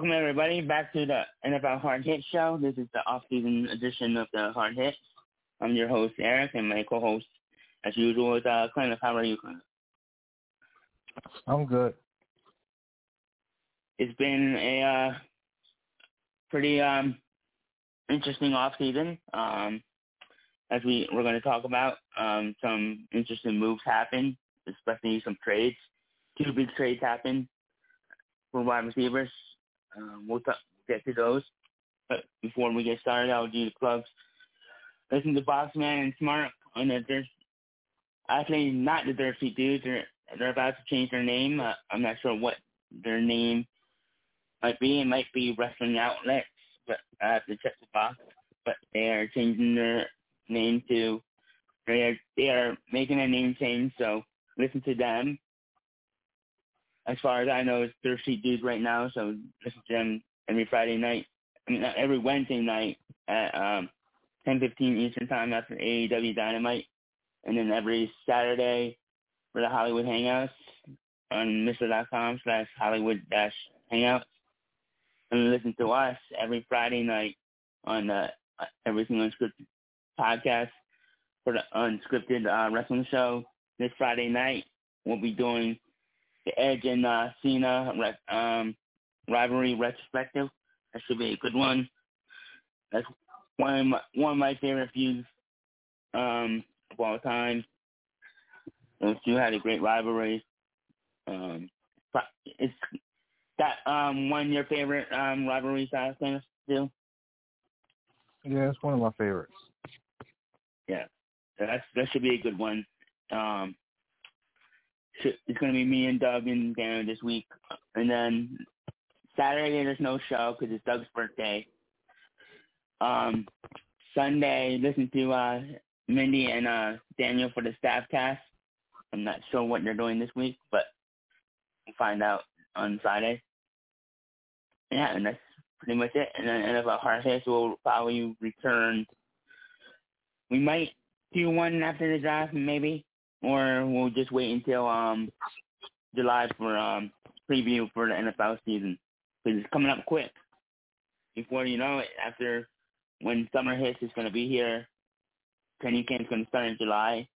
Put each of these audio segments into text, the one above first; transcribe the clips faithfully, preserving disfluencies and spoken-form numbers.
Welcome, everybody, back to the N F L Hard Hit Show. This is the off-season edition of the Hard Hit. I'm your host, Eric, and my co-host, as usual, is uh, Clinton. How are you, Clinton? I'm good. It's been a uh, pretty um, interesting off-season. Um, as we, we're going to talk about, um, some interesting moves happened, especially some trades. Two big trades happened for wide receivers. Um, we'll, t- we'll get to those. But before we get started, I'll do the clubs. Listen to Boxman and Smart on the dirt. Actually, not the Dirty Dudes. They're, they're about to change their name. Uh, I'm not sure what their name might be. It might be Wrestling Outlets, but I have to check the box. But they are changing their name to, they are, they are making a name change, so listen to them. As far as I know, it's Thirsty Dude right now, so listen to them every Friday night. I mean, every Wednesday night at um, ten fifteen Eastern Time after A E W Dynamite, and then every Saturday for the Hollywood Hangouts on Mixlr.com slash Hollywood dash Hangouts. And listen to us every Friday night on uh, Everything Unscripted podcast for the Unscripted uh, Wrestling Show. This Friday night, we'll be doing the Edge and uh, Cena um, rivalry retrospective. That should be a good one. That's one of my, one of my favorite feuds um, of all time. Those two had a great rivalry. Um, it's that um, one of your favorite um, rivalries I think too. Yeah, it's one of my favorites. Yeah, that's, that should be a good one. Um, It's going to be me and Doug and Daniel this week. And then Saturday, there's no show because it's Doug's birthday. Um, Sunday, listen to uh, Mindy and uh, Daniel for the staff cast. I'm not sure what they're doing this week, but we'll find out on Friday. Yeah, and that's pretty much it. And then N F L Hard Hits will probably return. We might do one after the draft, maybe. Or we'll just wait until um, July for um, preview for the N F L season. Because it's coming up quick. Before you know it, after when summer hits, it's going to be here. Training camp's going to start in July,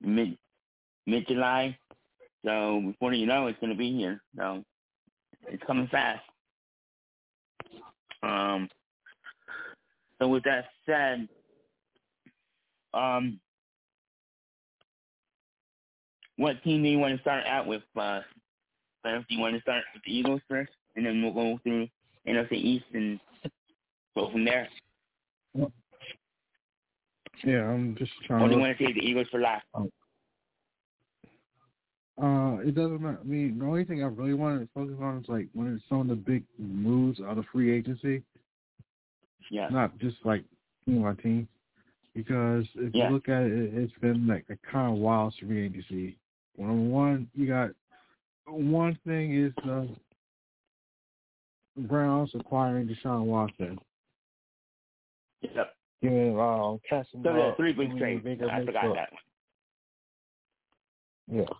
mid, mid-July. So before you know, it's going to be here. So it's coming fast. Um. So with that said, um. what team do you want to start out with? Uh, do you want to start with the Eagles first, and then we'll go through N F C East and go from there? Yeah, I'm just trying. Or do you want to save the Eagles for last? Uh, it doesn't matter. I mean, the only thing I really wanted to focus on is like when it's some of the big moves out of free agency. Yeah. Not just like you know, my team, because if yeah. you look at it, it's been like a kind of wild free agency. One one, you got one thing is the Browns acquiring Deshaun Watson. Yep. Yeah, wow. Uh, so the three big trades. I forgot up. that one. Yeah.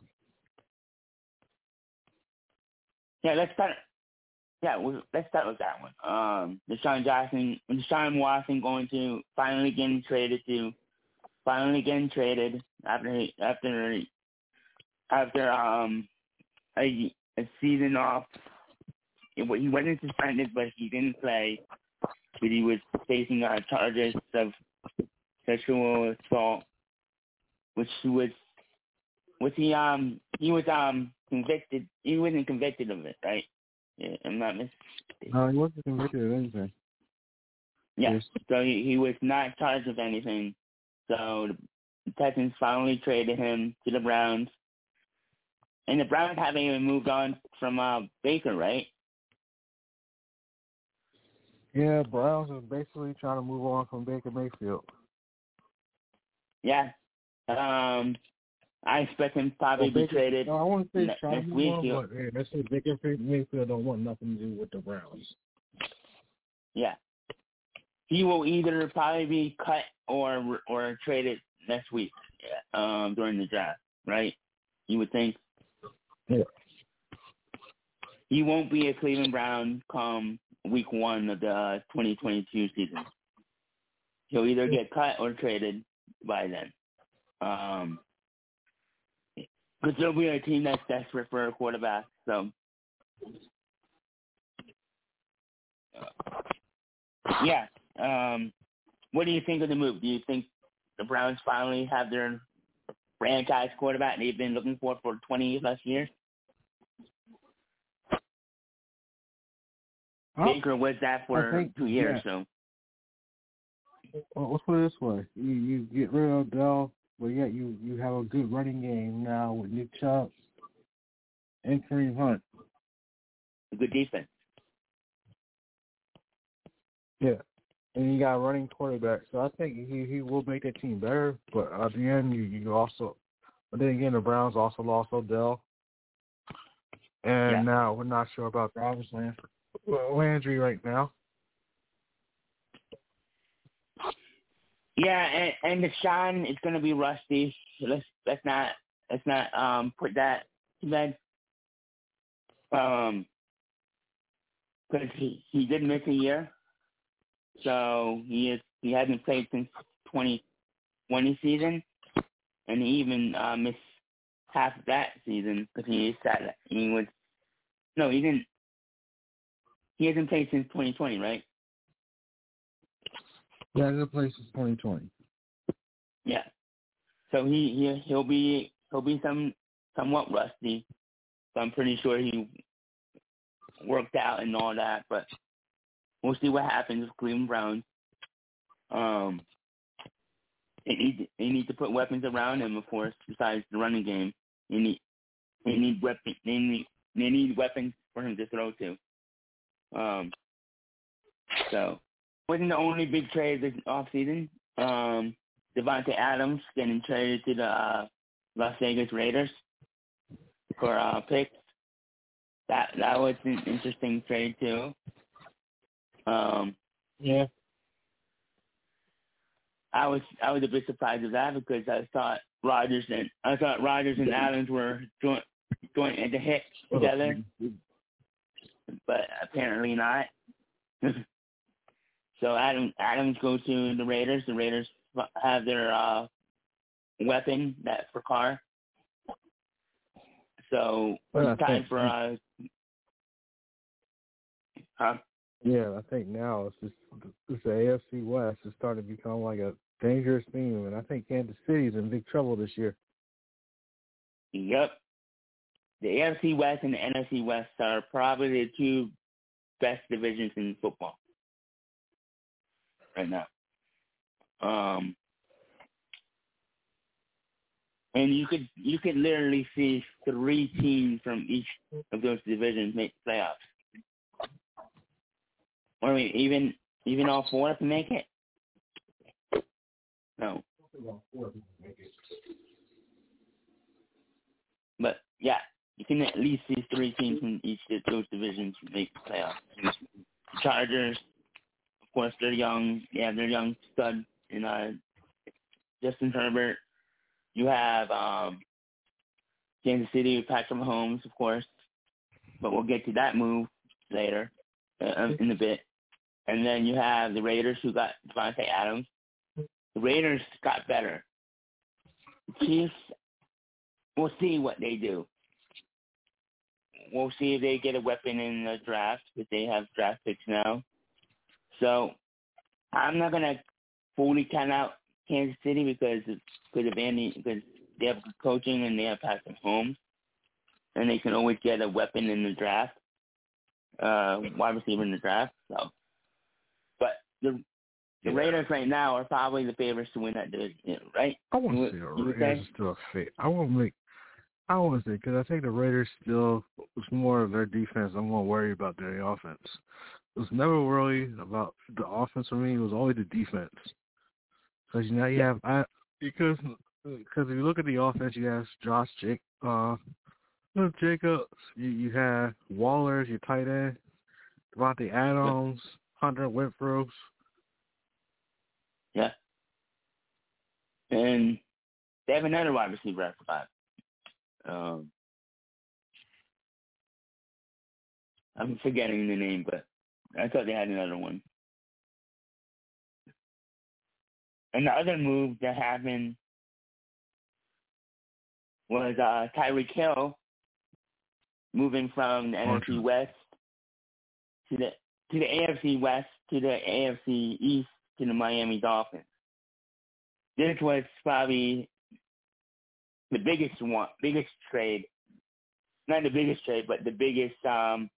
Yeah, let's start. Yeah, we'll, let's start with that one. Um, Deshaun Jackson, Deshaun Watson going to finally getting traded to, finally getting traded after after. After um a, a season off, it, he wasn't suspended, but he didn't play. But he was facing uh, charges of sexual assault, which was, was he um he was um convicted. He wasn't convicted of it, right? Yeah, I'm not mistaken. Uh, he wasn't convicted of anything. Yeah, yes. so he, he was not charged with anything. So the Texans finally traded him to the Browns. And the Browns haven't even moved on from uh, Baker, right? Yeah, Browns are basically trying to move on from Baker Mayfield. Yeah. Um, I expect him probably well, Baker, be traded no, I want to say next, next week. On, but, yeah, let's say Baker Mayfield don't want nothing to do with the Browns. Yeah. He will either probably be cut or or traded next week um, during the draft, right? You would think. Yeah. he won't be a Cleveland Brown come week one of the twenty twenty-two season. He'll either get cut or traded by then. Um, because there'll be a team that's desperate for a quarterback. So, yeah. Um, what do you think of the move? Do you think the Browns finally have their franchise quarterback they've been looking for for twenty plus years? Huh? Baker was that for think, two years, yeah. so. Well, let's put it this way: you, you get rid of Odell, but yet you, you have a good running game now with Nick Chubb and Kareem Hunt. A good defense. Yeah, and you got a running quarterback, so I think he, he will make that team better. But at the end, you, you also, but then again, the Browns also lost Odell, and yeah. now we're not sure about Jarvis Landry. Landry right now. Yeah, and, and Deshaun is going to be rusty. Let's let's not let's not um, put that to bed. Um, because he, he did miss a year, so he is he hasn't played since twenty twenty season, and he even uh, missed half of that season because he sat he was no he didn't. He hasn't played since twenty twenty, right? Yeah, he hasn't played since twenty twenty. Yeah, so he, he he'll be he'll be some somewhat rusty. So I'm pretty sure he worked out and all that, but we'll see what happens with Cleveland Browns. Um, they need they need to put weapons around him, of course, besides the running game. They need they need weapon they need they need weapons for him to throw to. Um, so wasn't the only big trade this offseason. Um, Davante Adams getting traded to the uh, Las Vegas Raiders for uh, picks. That that was an interesting trade too. Um, yeah, I was I was a bit surprised at that because I thought Rodgers and I thought Rodgers and Adams were joint joint at the hip together. But apparently not. So Adam, Adams goes to the Raiders. The Raiders have their uh, weapon, that for Carr. So well, it's I time for us. Uh, huh? Yeah, I think now it's just it's the A F C West is starting to become like a dangerous team, and I think Kansas City's in big trouble this year. Yep. The A F C West and the N F C West are probably the two best divisions in football right now. Um, and you could you could literally see three teams from each of those divisions make playoffs, or I mean, even even all four to make it. No. But yeah. You can at least see three teams in each of those divisions make the playoffs. The Chargers, of course, they're young. Yeah, they're young stud. You know, Justin Herbert. You have um, Kansas City with Patrick Mahomes, of course. But we'll get to that move later uh, in a bit. And then you have the Raiders who got Davante Adams. The Raiders got better. The Chiefs, we'll see what they do. We'll see if they get a weapon in the draft, but they have draft picks now. So I'm not going to fully count out Kansas City because because of Andy, because they have coaching and they have Patrick Mahomes, and they can always get a weapon in the draft, uh, wide receiver in the draft. So, but the the Raiders right now are probably the favorites to win that division, right? I want to see the Raiders okay? still fit. I want to make. I want to say, because I think the Raiders still, it's more of their defense. I'm more worried about their offense. It was never really about the offense for me. It was always the defense. Because now you have, I, because cause if you look at the offense, you have Josh Jake, uh, Jacobs, you, you have Wallers, your tight end, Davante Adams, Hunter Winfrows. Yeah. And they have another wide receiver after five. Um, I'm forgetting the name, but I thought they had another one. And the other move that happened was uh, Tyreek Hill moving from the N F C West to the to the A F C West to the A F C East to the Miami Dolphins. This was probably the biggest one, biggest trade, not the biggest trade, but the biggest um,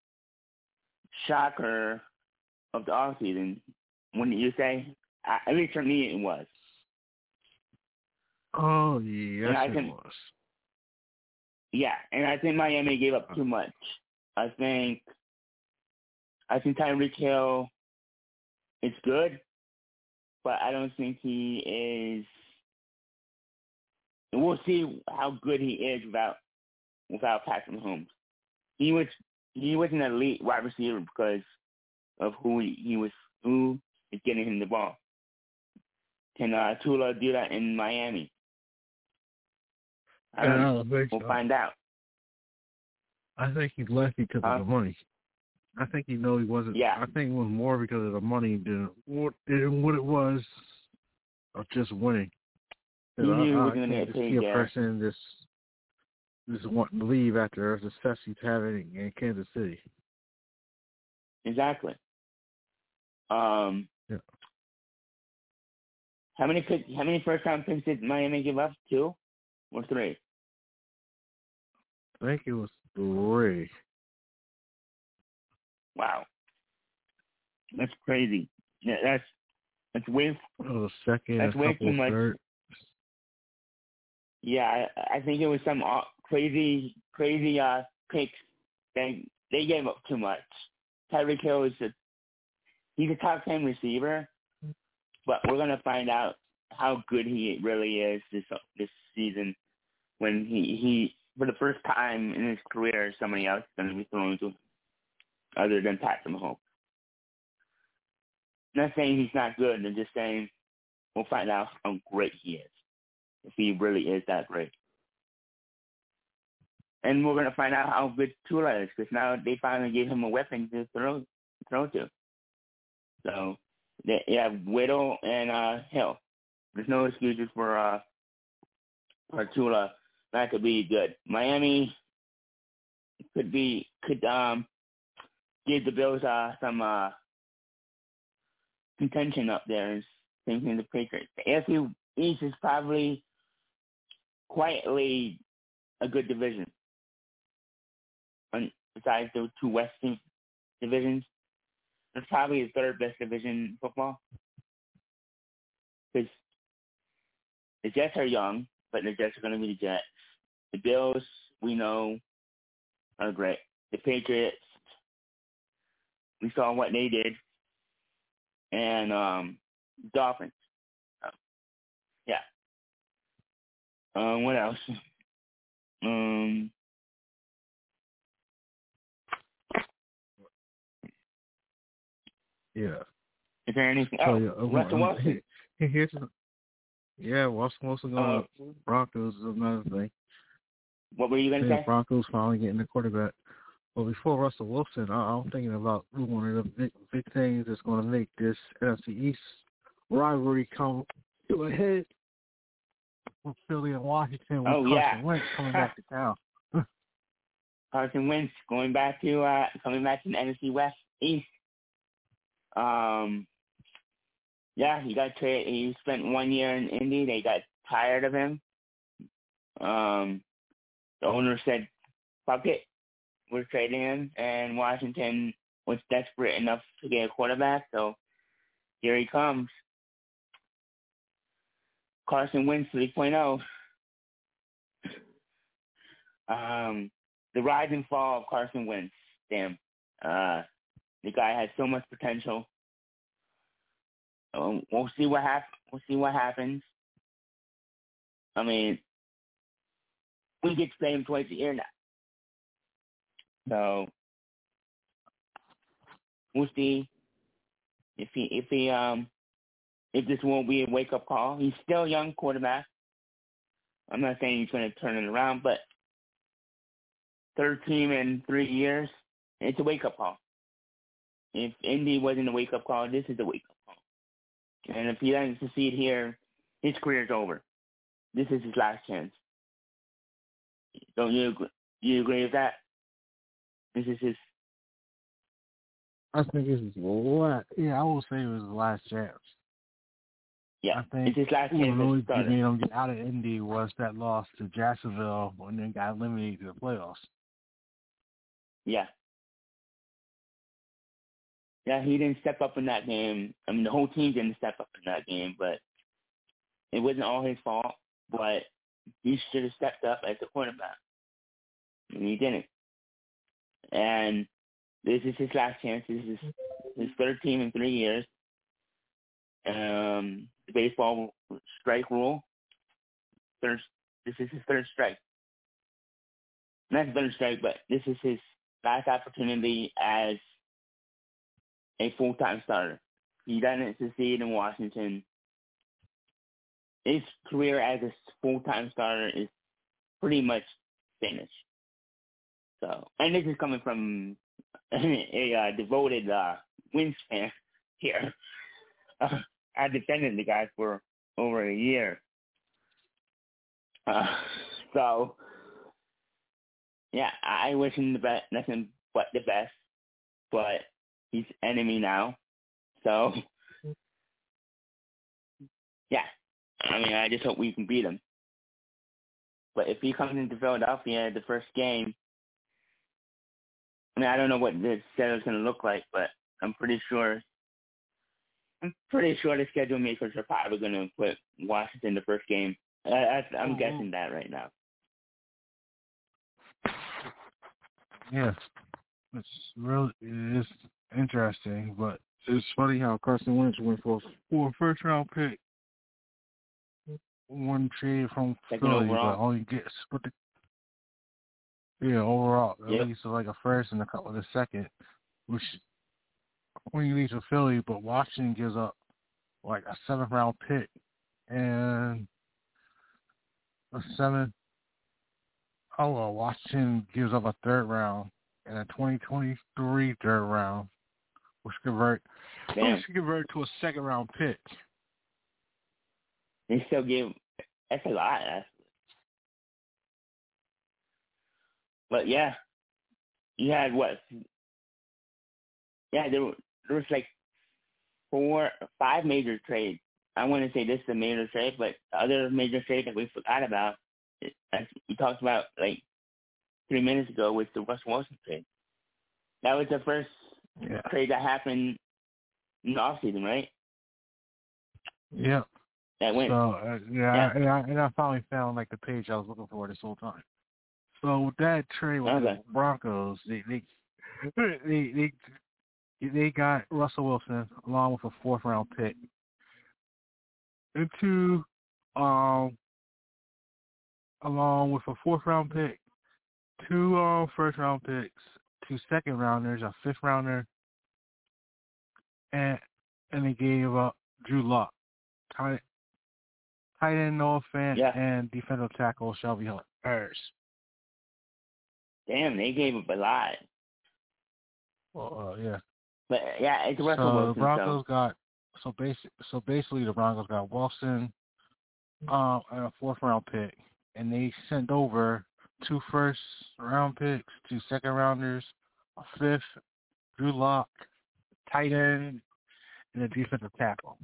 shocker of the offseason, wouldn't you say? At least for me, it was. Oh, yes, it think, was. Yeah, and I think Miami gave up too much. I think I think Tyreek Hill is good, but I don't think he is. We'll see how good he is without without Patrick Mahomes. He was he was an elite wide receiver because of who he, he was, who is getting him the ball. Can uh, Tua do that in Miami? I don't know. We'll so. find out. I think he's left because huh? of the money. I think he know he wasn't. Yeah. I think it was more because of the money than what, than what it was of just winning. You knew I, I can't just see a yeah. person just just wanting to leave after the success he's having in Kansas City. Exactly. Um. Yeah. How many how many first round picks did Miami give up? Two or three? I think it was three. Wow, that's crazy. Yeah, that's that's way. Oh, second. That's way too much. Third. Yeah, I, I think it was some crazy, crazy uh, picks. They they gave up too much. Tyreek Hill is a he's a top ten receiver, but we're gonna find out how good he really is this this season when he, he for the first time in his career somebody else is gonna be thrown to him other than Patrick Mahomes. Not saying he's not good, I'm just saying we'll find out how great he is. If he really is that great. And we're going to find out how good Tua is, because now they finally gave him a weapon to throw, throw to. So, they have Whittle and uh, Hill. There's no excuses for, uh, for Tua not to be good. Miami could be could um give the Bills uh, some uh, contention up there, same thing the Patriots. The A F C East is probably quietly a good division, and besides the two West divisions. It's probably the third best division in football because the Jets are young, but the Jets are going to be the Jets. The Bills, we know, are great. The Patriots, we saw what they did, and um, Dolphins. Yeah. Um, what else? Um, yeah. Is there anything? Oh, yeah. Russell Wilson. Here's a, yeah, Russell Wilson going to uh, Broncos is another thing. What were you going to say? Broncos finally getting the quarterback. Well, before Russell Wilson, I, I'm thinking about one of the big, big things that's going to make this N F C East rivalry come to a head. Philly and Washington with oh, Carson yeah. Wentz coming back to town. Carson Wentz going back to uh, coming back to the N F C West East. Um, yeah, he got traded. He spent one year in Indy. They got tired of him. Um, the owner said, "Fuck it, we're trading him." And Washington was desperate enough to get a quarterback, so here he comes. Carson Wentz three point oh. Um, the rise and fall of Carson Wentz. Damn. Uh, the guy has so much potential. Um, we'll see what hap- We'll see what happens. I mean, we get to play him twice a year now. So we'll see if he if he um. If this won't be a wake-up call. He's still a young quarterback. I'm not saying he's going to turn it around, but third team in three years, It's a wake-up call. If Indy wasn't a wake-up call, this is a wake-up call. And if he doesn't succeed here, his career's over. This is his last chance. Don't you agree, you agree with that? This is his... I think this is what... Yeah, I will say it was his last chance. Yeah, I think it's his last chance. What really made him get out of Indy was that loss to Jacksonville when they got eliminated to the playoffs. Yeah. Yeah, he didn't step up in that game. I mean, the whole team didn't step up in that game, but it wasn't all his fault. But he should have stepped up as the quarterback, and he didn't. And this is his last chance. This is his third team in three years. Um, the baseball strike rule. Third, this is his third strike. Not his third strike, but this is his last opportunity as a full-time starter. He doesn't succeed in Washington. His career as a full-time starter is pretty much finished. So, and this is coming from a uh, devoted uh, Wins fan here. Uh, I defended the guy for over a year. Uh, so, yeah, I wish him the best, nothing but the best. But he's enemy now. So, yeah. I mean, I just hope we can beat him. But if he comes into Philadelphia the first game, I mean, I don't know what the schedule's going to look like, but I'm pretty sure I'm pretty sure the schedule makers are probably going to put Washington the first game. I, I, I'm mm-hmm. guessing that right now. Yes. It's really it is interesting, but it's funny how Carson Wentz went for a first-round pick. One trade from Second Philly, overall. But only gets what the yeah overall at yep. least like a first and a couple of the second, which when you leave to Philly, but Washington gives up like a seventh round pick and a seventh. Oh well, Washington gives up a third round and a twenty twenty-three third round, which convert which convert to a second round pick. They still give – that's a lot, actually. But, yeah, you had what? Yeah, there, there was like four five major trades. I want to say this is a major trade, but the other major trade that we forgot about, as we talked about like three minutes ago, was the Russell Wilson trade. That was the first yeah. trade that happened in the offseason, right? Yeah. That went. So, uh, yeah, yeah. And, I, and I finally found like the page I was looking for this whole time. So with that trade with okay. the Broncos, they they, they they they got Russell Wilson along with a fourth round pick and two, um, along with a fourth round pick, two um, first round picks, two second rounders, a fifth rounder, and and they gave up Drew Lock. Tight Tight end Noah Fant yeah. and defensive tackle Shelby Harris. Damn, they gave up a lot. Well, uh, yeah. But yeah, it's Russell so Wilson. So the Broncos so. got so basic. So basically, the Broncos got Wilson, um, and a fourth round pick, and they sent over two first round picks, two second rounders, a fifth, Drew Lock, tight end, and a defensive tackle.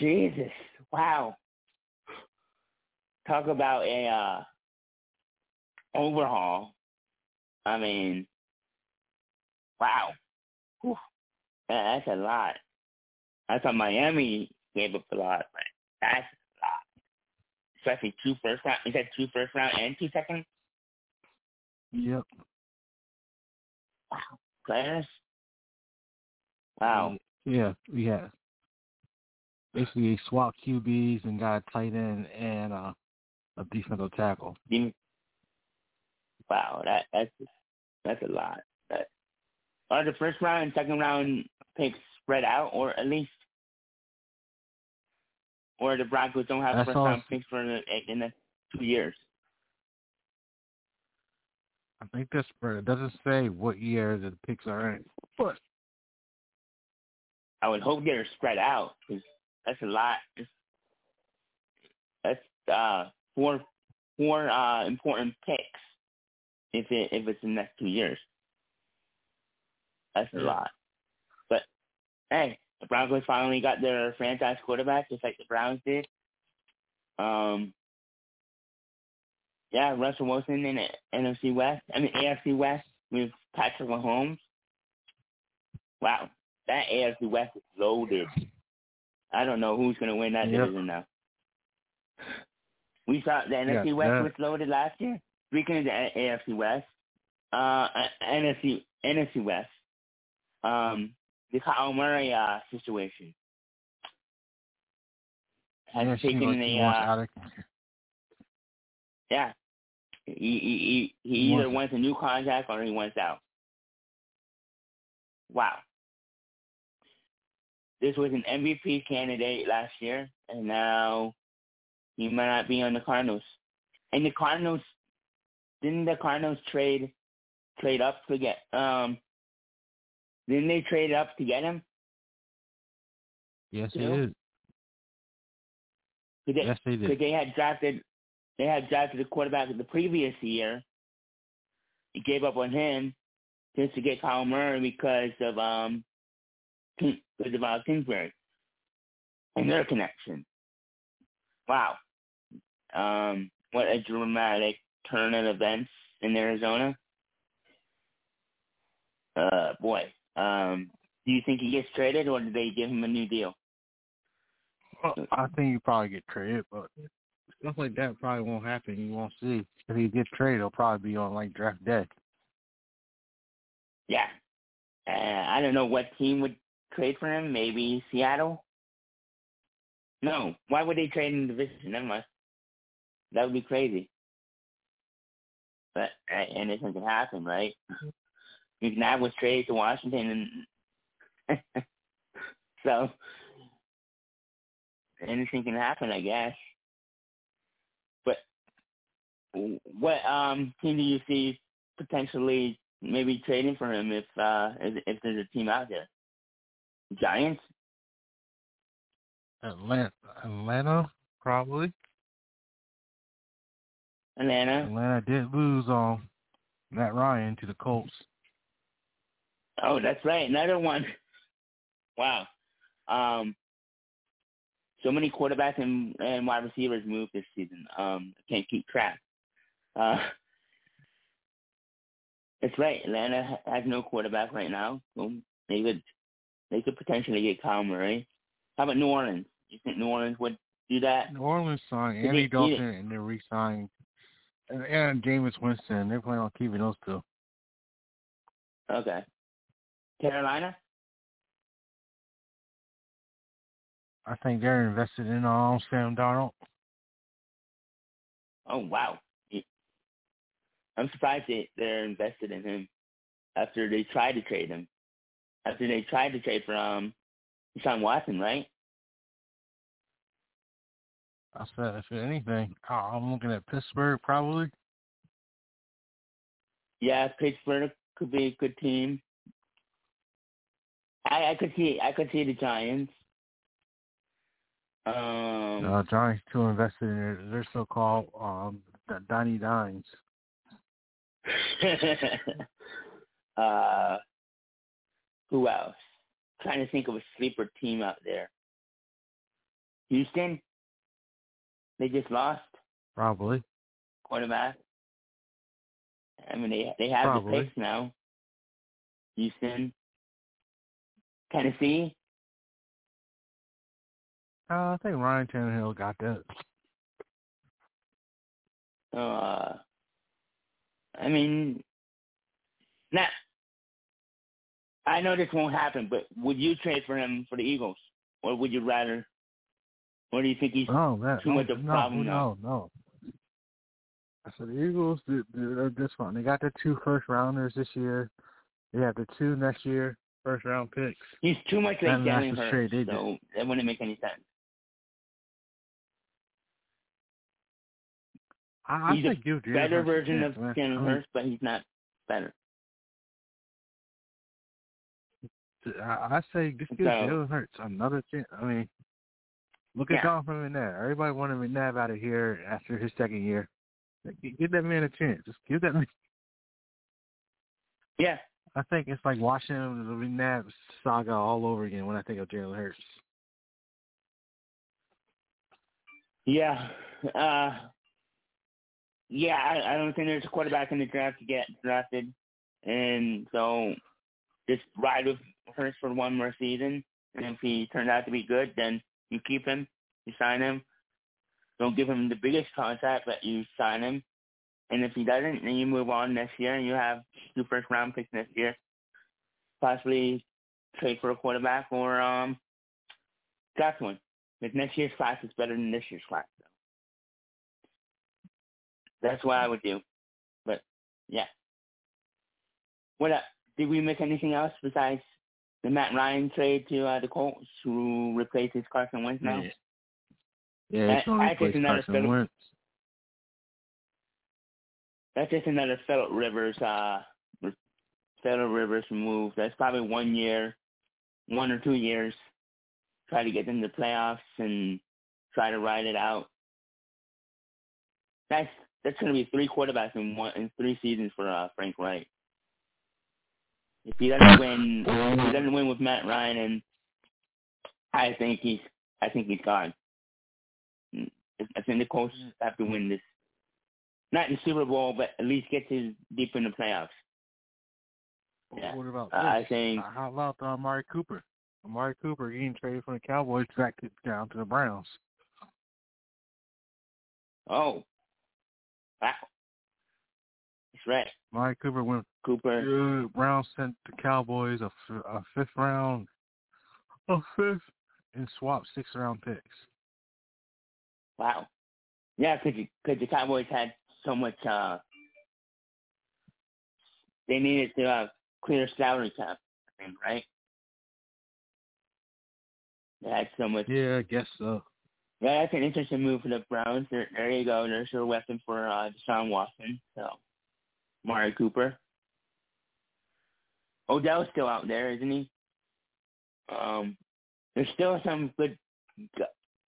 Jesus. Wow. Talk about a uh, overhaul. I mean, wow. Whew. That's a lot. I thought Miami gave up a lot, but that's a lot. Especially two first round. Is that two first round and two seconds? Yep. Wow. Players? Wow. Yeah, yeah. Basically, they swapped Q Bs and got a tight end and uh, a defensive tackle. Wow, that that's that's a lot. That, are the first round and second round picks spread out, or at least, or the Broncos don't have that's first round picks for the, in the two years? I think that's where it doesn't say what year the picks are in. But I would hope they're spread out because that's a lot. That's uh, four four uh, important picks if it, if it's the next two years. That's yeah. a lot. But hey, the Broncos finally got their franchise quarterback, just like the Browns did. Um. Yeah, Russell Wilson in the N F C West. I mean, A F C West with Patrick Mahomes. Wow, that A F C West is loaded. I don't know who's going to win that yep. division now. We thought the N F C yeah, West yeah. was loaded last year. Speaking of the A F C West, uh, N F C N F C West, um, the Kyle Murray uh, situation has yeah, taken like the. Uh, yeah. He, he, he either wants a new contract or he wants out. Wow. This was an M V P candidate last year, and now he might not be on the Cardinals. And the Cardinals, didn't the Cardinals trade trade up to get um? Didn't they trade up to get him? Yes, they did. Yes, they did. Because they had drafted. They had drafted the quarterback of the previous year. They gave up on him just to get Kyle Murray because of um, because of uh, Kingsbury and their connection. Wow, um, what a dramatic turn of events in Arizona. Uh, boy, um, do you think he gets traded, or do they give him a new deal? Well, I think he probably get traded, but. Stuff like that probably won't happen. You won't see. If he gets traded, he'll probably be on, like, draft day. Yeah. Uh, I don't know what team would trade for him. Maybe Seattle? No. Why would they trade in the division? Never mind. That would be crazy. But uh, anything can happen, right? McNabb was traded to Washington. and So, anything can happen, I guess. What um, team do you see potentially maybe trading for him if uh, if, if there's a team out there? Giants? Atlanta, Atlanta probably. Atlanta. Atlanta did lose on Matt Ryan to the Colts. Oh, that's right. Another one. Wow. Um, so many quarterbacks and, and wide receivers moved this season. Um, can't keep track. Uh, that's right. Atlanta has no quarterback right now. So they could, they could potentially get Kyle Murray. How about New Orleans? You think New Orleans would do that? New Orleans signed Andy Dalton and they re-signed and, and Jameis Winston. They're planning on keeping those two. Okay. Carolina? I think they're invested in um, Sam Darnold. Oh, wow. I'm surprised they, they're invested in him after they tried to trade him. After they tried to trade for um, Deshaun Watson, right? I said, if anything, oh, I'm looking at Pittsburgh probably. Yeah, Pittsburgh could be a good team. I, I could see I could see the Giants. Um, uh, Giants too invested in their, their so-called um, Donnie Dimes. uh, who else? I'm trying to think of a sleeper team out there. Houston? They just lost? Probably. Quarterback? I mean, they they have Probably. the picks now. Houston? Tennessee? Uh, I think Ryan Tannehill got that. Uh, I mean, not. I know this won't happen, but would you trade for him for the Eagles, or would you rather? Or do you think he's no, that, too no, much of a no, problem now? No, no. So the Eagles, they're just fine. They got the two first rounders this year. They have the two next year first round picks. He's too much like Jalen Hurts, so that wouldn't make any sense. I, I he's a better version of Jalen Hurts, but he's not better. I say this gives so, Jalen Hurts another chance. I mean, look at yeah. Dolphin McNabb. Everybody wanted McNabb out of here after his second year. Give that man a chance. Just give that man. Yeah. I think it's like watching the McNabb saga all over again when I think of Jalen Hurts. Yeah. Uh, yeah, I, I don't think there's a quarterback in the draft to get drafted. And so just ride with Hurts for one more season. And if he turns out to be good, then you keep him. You sign him. Don't give him the biggest contract, but you sign him. And if he doesn't, then you move on next year, and you have two first-round picks next year. Possibly trade for a quarterback or um, draft one. But next year's class is better than this year's class, though. That's what I would do. But, yeah. What up? Did we miss anything else besides the Matt Ryan trade to uh, the Colts, who replaces Carson Wentz now? Yeah, yeah that, it's going to replace Carson fiddle- Wentz. That's just another Phillip Rivers, uh, Phillip Rivers move. That's probably one year, one or two years, try to get them to playoffs and try to ride it out. That's that's going to be three quarterbacks in one in three seasons for uh, Frank Wright. If he doesn't win, if he doesn't win with Matt Ryan, and I think he's I think he's gone. I think the Colts have to win this. Not in the Super Bowl, but at least gets his deep in the playoffs. Yeah. What about this? Uh, I think, How about uh, Amari Cooper? Amari Cooper getting traded from the Cowboys back to, down to the Browns. Oh. Wow. That's right. Amari Cooper went Cooper. To Browns sent the Cowboys a, a fifth round, a fifth, and swapped six-round picks. Wow. Yeah, because the Cowboys had so much, uh, they needed to uh, clear salary cap, I think, right? They had so much. Yeah, I guess so. Yeah, that's an interesting move for the Browns. There, there you go. There's your weapon for uh, Deshaun Watson. So, Amari Cooper. Odell's still out there, isn't he? Um, there's still some good,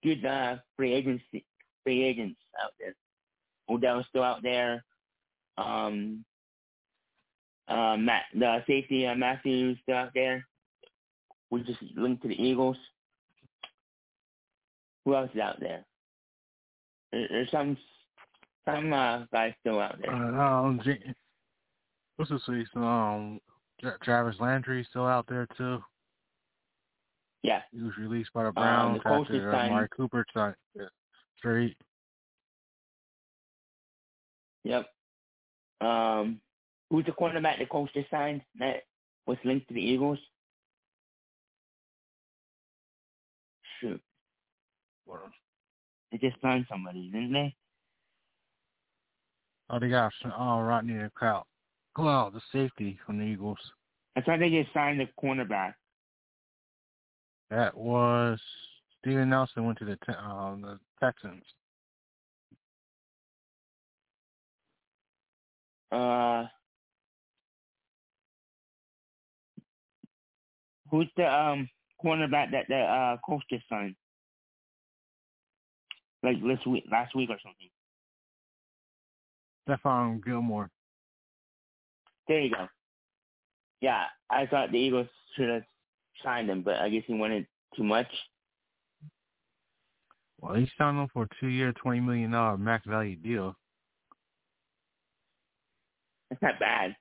good uh, free agency, free agents out there. Odell's still out there. Um, uh, Matt, the safety uh, Matthews still out there. We just linked to the Eagles. Who else is out there? there there's some some uh, guys still out there. Uh, um, G- what's this week? Um, Travis Landry's still out there too. Yeah, he was released by the Browns um, the after uh, Mark Cooper signed yeah. straight. Yep. Um, who's the cornerback the coach just signed that was linked to the Eagles? Shoot. Well, they just signed somebody, didn't they? Oh, they got oh, Rodney and Cloud. Cloud, the safety from the Eagles. I thought they just signed the cornerback. That was Steven Nelson went to the, uh, the Texans. Uh, who's the um cornerback that the uh, coach just signed? Like last week, last week or something. Stephon Gilmore. There you go. Yeah, I thought the Eagles should have signed him, but I guess he wanted too much. Well, he signed him for a two-year, twenty million dollar max value deal. That's not bad.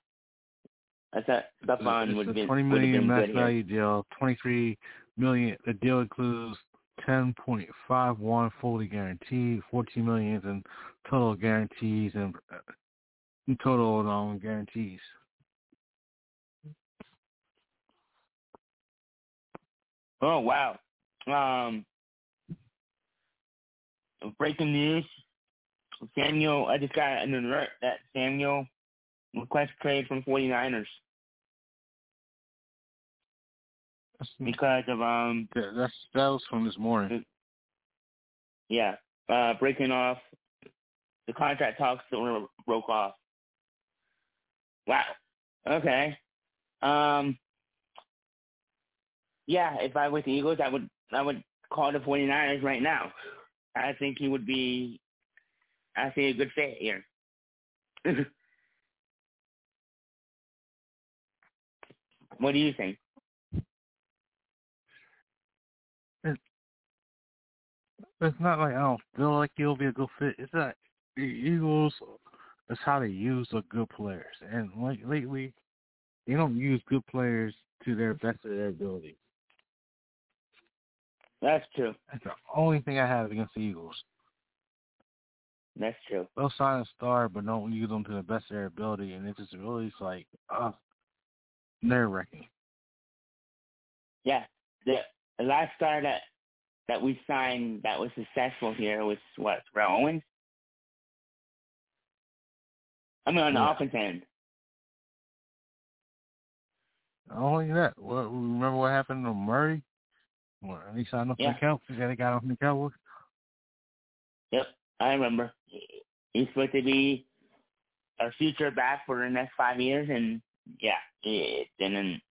I thought Stephon would be twenty million max value deal. Twenty-three million. The deal includes ten point five one fully guaranteed, fourteen million in total guarantees and in total um, guarantees. Oh wow! Um, breaking news: Samuel. I just got an alert that Samuel. Request trade from 49ers because of um. Yeah, that's that was from this morning. Yeah, uh, breaking off the contract talks that were broke off. Wow, Okay. Um, yeah, if I was the Eagles, I would I would call the 49ers right now. I think he would be, I see a good fit here. What do you think? It's, it's not like I don't feel like he'll be a good fit. It's that the Eagles, that's how they use the good players. And like lately, they don't use good players to their best of their ability. That's true. That's the only thing I have against the Eagles. That's true. They'll sign a star, but don't use them to the best of their ability, and it's just really like, uh, nerve-wracking. Yeah. The, the last star that, that we signed that was successful here was, what, Terrell Owens? I mean, on the yeah. offense end. Not only that, what, remember what happened to Murray? Well, at least I know yeah. from the Cowboys. They got off from the Cowboys. Yep, I remember. He's supposed to be a future back for the next five years, and yeah, it didn't.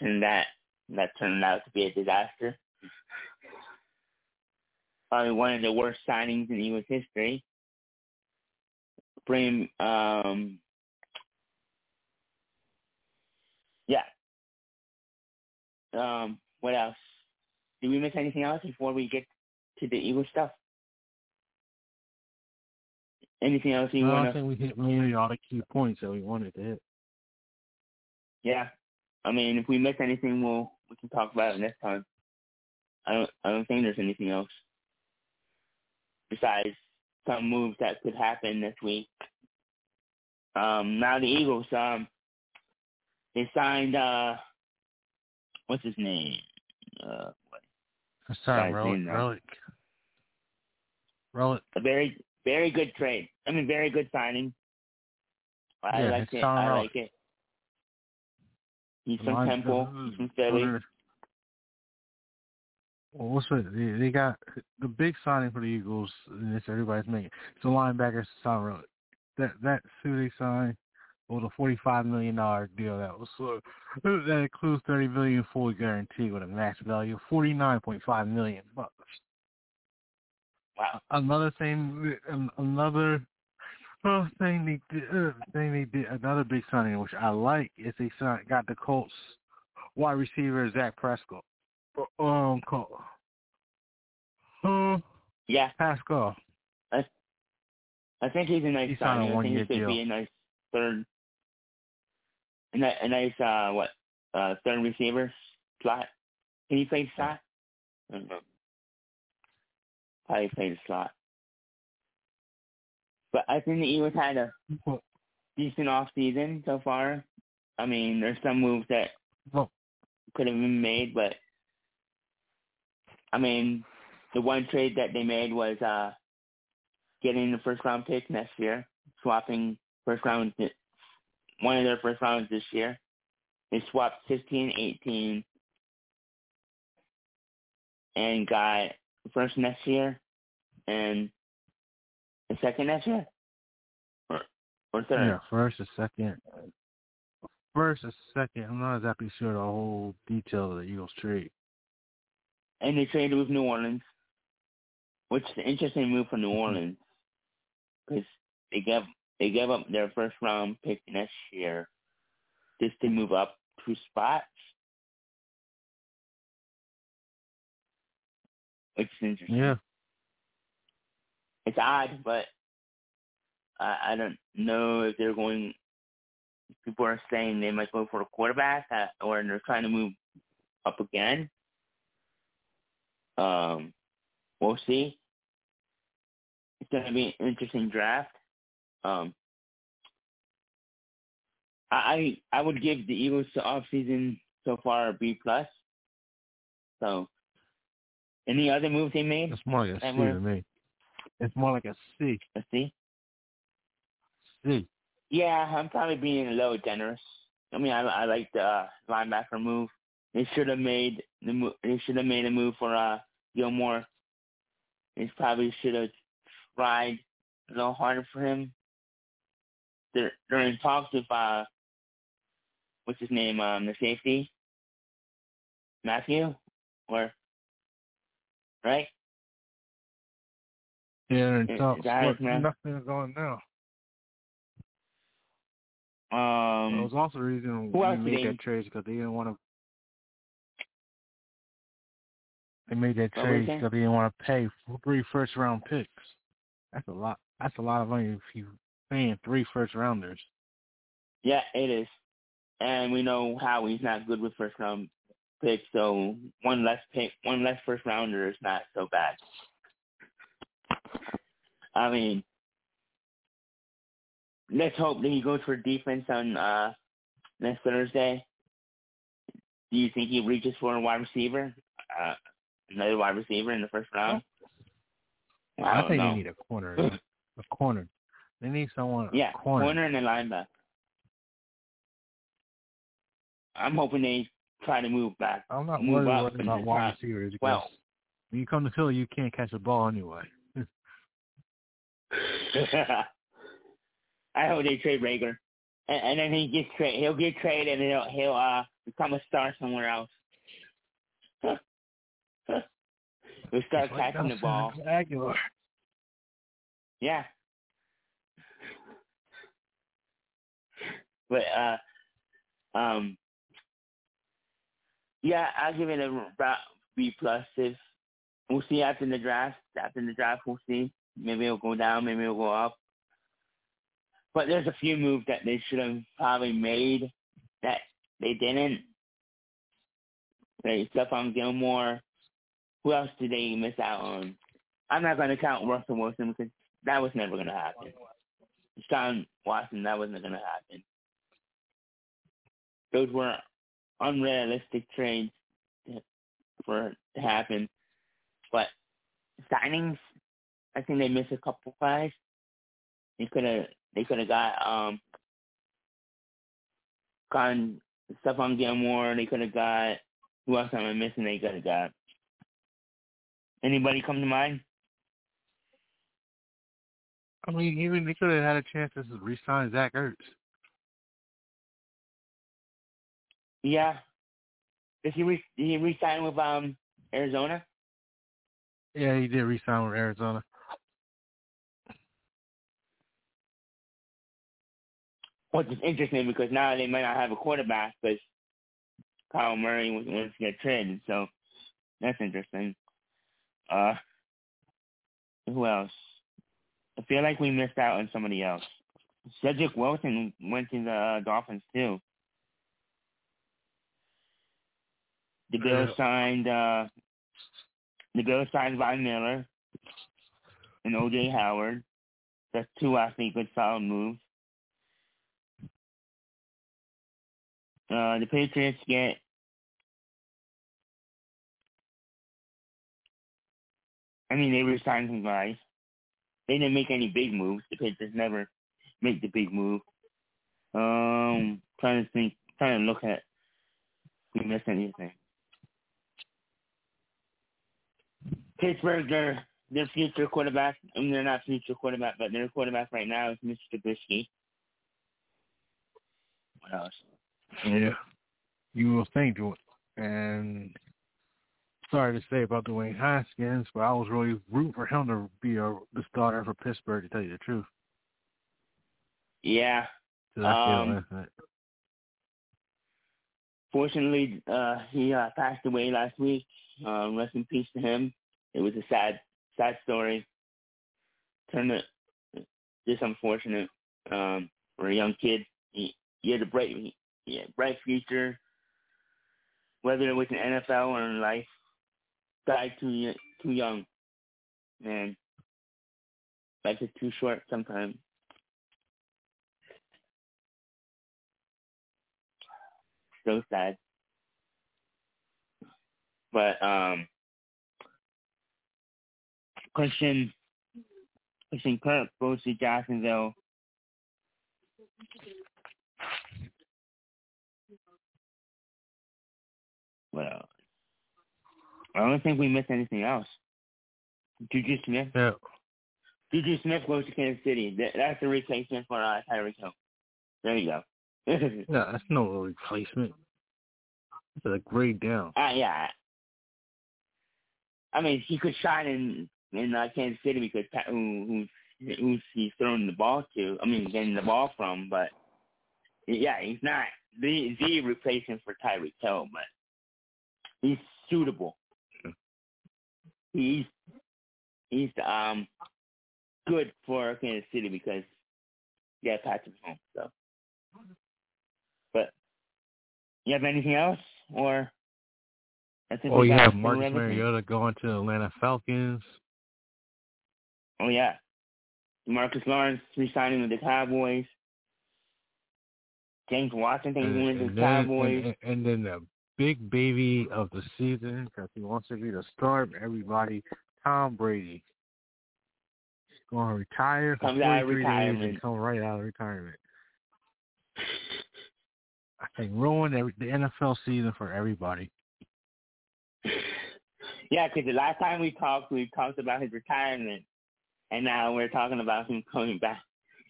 And that that turned out to be a disaster. Probably one of the worst signings in Eagles history. Bring, um, yeah. Um, what else? Did we miss anything else before we get to the Eagles stuff? Anything else you no, want to... I think we hit mainly all the key points that we wanted to hit. Yeah. I mean, if we miss anything, we'll, we can talk about it next time. I don't, I don't think there's anything else. Besides some moves that could happen this week. Um, now the Eagles, um, they signed, uh, what's his name? Uh, I'm sorry, Relic. Relic. Relic. A very, very good trade. I mean, very good signing. I yeah, like it. I Relic. like it. He's from Temple. He's from Philly. Well, what's it? They, they got the big signing for the Eagles. And it's everybody's making. It's the linebacker, Hassan Relic. That that's who they signed. Well, the forty-five million dollars deal that was so that includes thirty million dollars fully guaranteed with a max value of forty-nine point five million dollars. Wow! Another thing, another oh, thing they did, uh, thing they did, another big signing which I like is they signed, got the Colts wide receiver Zach Prescott. Um, Colt. Um, yeah, Pascal. I, I think he's a nice he signing. I think he could deal. be a nice third. A nice, uh, what, uh, third receiver slot? Can he play slot? I don't know. Probably play the slot. But I think the Eagles had a decent offseason so far. I mean, there's some moves that could have been made, but, I mean, the one trade that they made was uh, getting the first-round pick next year, swapping first-round th- one of their first rounds this year. They swapped fifteen, eighteen, and got first next year and the second next year? Or, or third? Yeah, first or second. First or second. I'm not exactly sure the whole detail of the Eagles trade. And they traded with New Orleans, which is an interesting move for New Orleans because they gave – They gave up their first-round pick next year just to move up two spots, which is interesting. Yeah. It's odd, but I, I don't know if they're going – people are saying they might go for a quarterback or they're trying to move up again. Um, we'll see. It's going to be an interesting draft. Um, I I would give the Eagles the offseason so far a B plus. So, any other moves they made? It's more like a C to me. It's more like a C. A C. C. Yeah, I'm probably being a little generous. I mean, I, I like the uh, linebacker move. They should have made the move. They should have made a move for uh, Gilmore. They probably should have tried a little harder for him. They're, they're in talks with uh, what's his name, um, the safety? Matthew? Or, right? Yeah, it's not, look, nothing is on now. Um, it was also the reason why we made that trade, because they didn't want to. They made that trade because they didn't want to pay three first-round picks. That's a lot. That's a lot of money if you're paying three first-rounders. Yeah, it is. And we know how he's not good with first-round picks, so one less pick, one less first-rounder is not so bad. I mean, let's hope that he goes for defense on uh, next Thursday. Do you think he reaches for a wide receiver? Uh, another wide receiver in the first round? Well, I, I think know. They need a corner. A corner. They need someone. Yeah, a corner. corner and a linebacker. I'm hoping they try to move back. I'm not move worried about wide receivers. Because well, when you come to Philly, you can't catch the ball anyway. I hope they trade Rager, and, and then he gets trade. He'll get traded, and he'll he'll uh, become a star somewhere else. Huh. Huh. He'll start it's catching like the ball. Aguilar. Yeah, but uh, um, yeah, I'll give it a B plus. If we'll see after the draft. After the draft, we'll see. Maybe it'll go down. Maybe it'll go up. But there's a few moves that they should have probably made that they didn't. Like Stephon Gilmore. Who else did they miss out on? I'm not going to count Russell Wilson because that was never going to happen. Deshaun Watson, that wasn't going to happen. Those were unrealistic trades for it to happen. But signings, I think they missed a couple guys. They could have... They could have got um, gotten Stephon Gilmore. They could have got who else am I missing? They could have got anybody come to mind? I mean, even they could have had a chance to re-sign Zach Ertz. Yeah, did he re- did he re-sign with um Arizona? Yeah, he did re-sign with Arizona. Which is interesting because now they might not have a quarterback because Kyle Murray was going to get traded. So that's interesting. Uh, who else? I feel like we missed out on somebody else. Cedric Wilson went to the uh, Dolphins too. The Bills yeah. signed uh, the Bills signed Von Miller and O J Howard. That's two, I think, good solid moves. Uh, the Patriots get I mean, they re-signed some guys. They didn't make any big moves. The Patriots never make the big move. Um, trying to think, trying to look at if we missed anything. Pittsburgh, their, their future quarterback, I mean, they're not future quarterback, but their quarterback right now is Mister Trubisky. What else? Yeah, you will think, and sorry to say about Dwayne Haskins, but I was really rooting for him to be a, the starter for Pittsburgh, to tell you the truth. Yeah. Um, fortunately, uh, he uh, passed away last week. Um, rest in peace to him. It was a sad, sad story. Turned it just unfortunate um, for a young kid. He, he had a break. He, Yeah, bright future, whether it was in N F L or in life, died too too young. Man, life is too short sometimes. So sad. But um, Christian Christian Kirk goes to Jacksonville. Well, I don't think we missed anything else. Juju Smith? Yeah. Juju Smith goes to Kansas City. That's the replacement for uh, Tyreek Hill. There you go. No, that's no replacement. It's a grade down. Uh, yeah. I mean, he could shine in in uh, Kansas City because Pat, who, who, who he's throwing the ball to. I mean, getting the ball from. But yeah, he's not the the replacement for Tyreek Hill, but he's suitable. He's he's um good for Kansas City because yeah, Patrick Mahomes. So. But you have anything else, or? Oh, you have Marcus Mariota going to Atlanta Falcons. Oh yeah, Marcus Lawrence resigning with the Cowboys. James Washington going to the Cowboys, and, and then the big baby of the season because he wants to be the star of everybody. Tom Brady. He's going to retire. Comes out of retirement. And come right out of retirement. I think ruined every, the N F L season for everybody. Yeah, because the last time we talked, we talked about his retirement, and now we're talking about him coming back.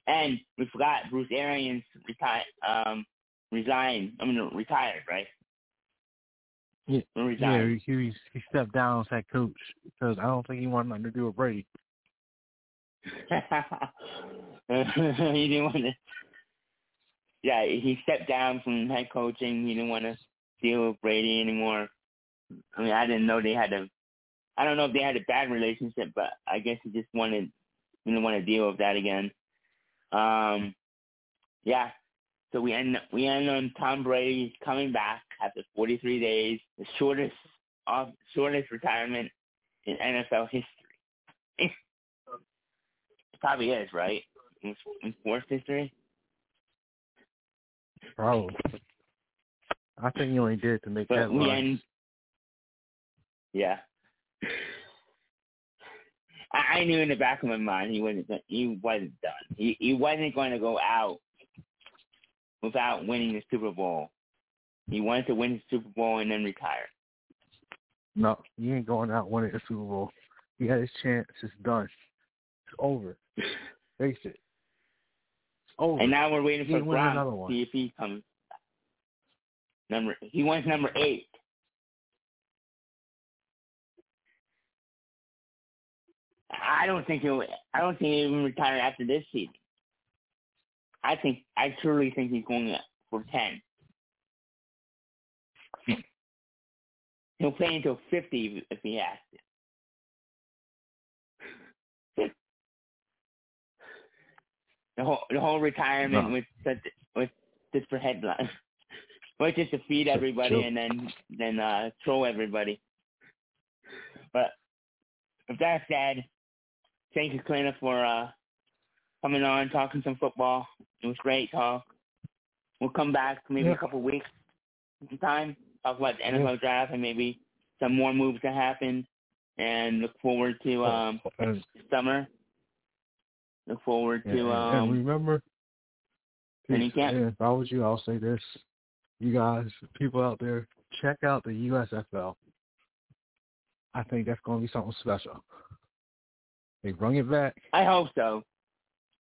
And we forgot Bruce Arians reti- um, resigned. I mean, retired, right? Yeah, yeah he, he stepped down as head coach because I don't think he wanted nothing to do with Brady. He didn't want to. Yeah, he stepped down from head coaching. He didn't want to deal with Brady anymore. I mean, I didn't know they had a – I don't know if they had a bad relationship, but I guess he just wanted – didn't want to deal with that again. Um, yeah, so we end we end on Tom Brady coming back after forty-three days, the shortest off, shortest retirement in N F L history. It probably is, right? In, in sports history? Probably. I think he only did it to make but that we end, yeah, I, I knew in the back of my mind he wasn't he wasn't done. He he wasn't going to go out without winning the Super Bowl. He wanted to win the Super Bowl and then retire. No, he ain't going out winning the Super Bowl. He had his chance. It's done. It's over. Face it. It's over. And now we're waiting for Brown to see if he comes. Number he wants number eight. I don't think he'll. I don't think he'll even retire after this season. I think. I truly think he's going for ten. He'll play until fifty if he has to. The whole the whole retirement no. with such with just for headlines, but just to feed everybody and then then uh, troll everybody. But with that said, thank you, Kalina, for uh, coming on, talking some football. It was great talk. We'll come back maybe yeah. a couple weeks sometime, talk about the N F L yeah. draft and maybe some more moves that happened, and look forward to um, and, summer. Look forward and, to um, – And remember, and if I was you, I'll say this. You guys, people out there, check out the U S F L. I think that's going to be something special. They bring it back. I hope so.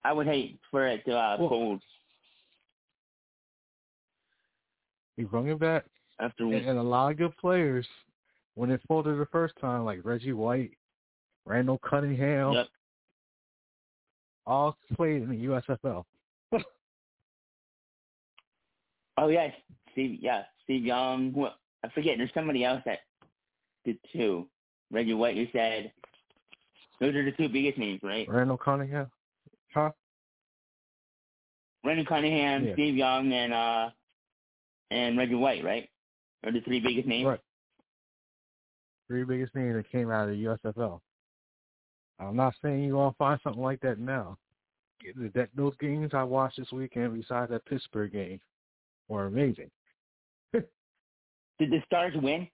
I would hate for it to uh, well, fold. They bring it back. After and, and a lot of good players, when it folded the first time, like Reggie White, Randall Cunningham, yep. all played in the U S F L. Oh, yes. Steve, yeah, Steve Young. Well, I forget. There's somebody else that did too. Reggie White, you said. Those are the two biggest names, right? Randall Cunningham. Huh? Randall Cunningham, yeah. Steve Young, and uh, and Reggie White, right? Are the three biggest names? Right. Three biggest names that came out of the U S F L. I'm not saying you all find something like that now. That Those games I watched this weekend besides that Pittsburgh game were amazing. Did the Stars win?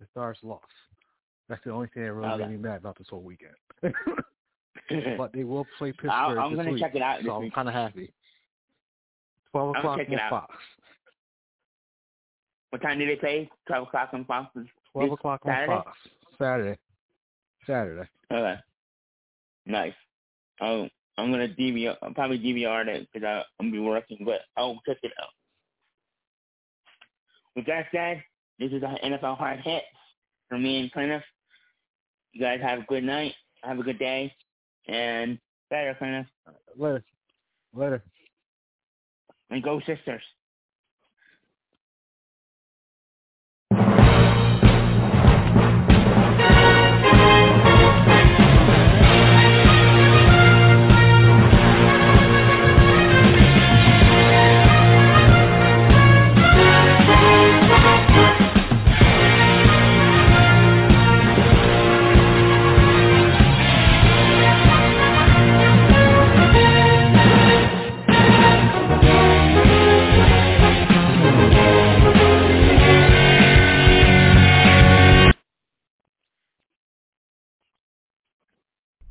The Stars lost. That's the only thing that really okay. made me mad about this whole weekend. But they will play Pittsburgh I'll, I'm going to check it out this so week. I'm kind of happy. twelve o'clock on Fox. What time do they play? twelve o'clock on Fox? twelve o'clock on Saturday? Fox. Saturday. Saturday. Okay. Nice. Oh, I'm gonna D V R. I'm probably D V R it because I'm gonna be working, but I'll check it out. With that said, this is our N F L Hard Hits from me and Cliniff. You guys have a good night. Have a good day. And better, Cliniff. Later. Later. And go Sisters.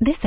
This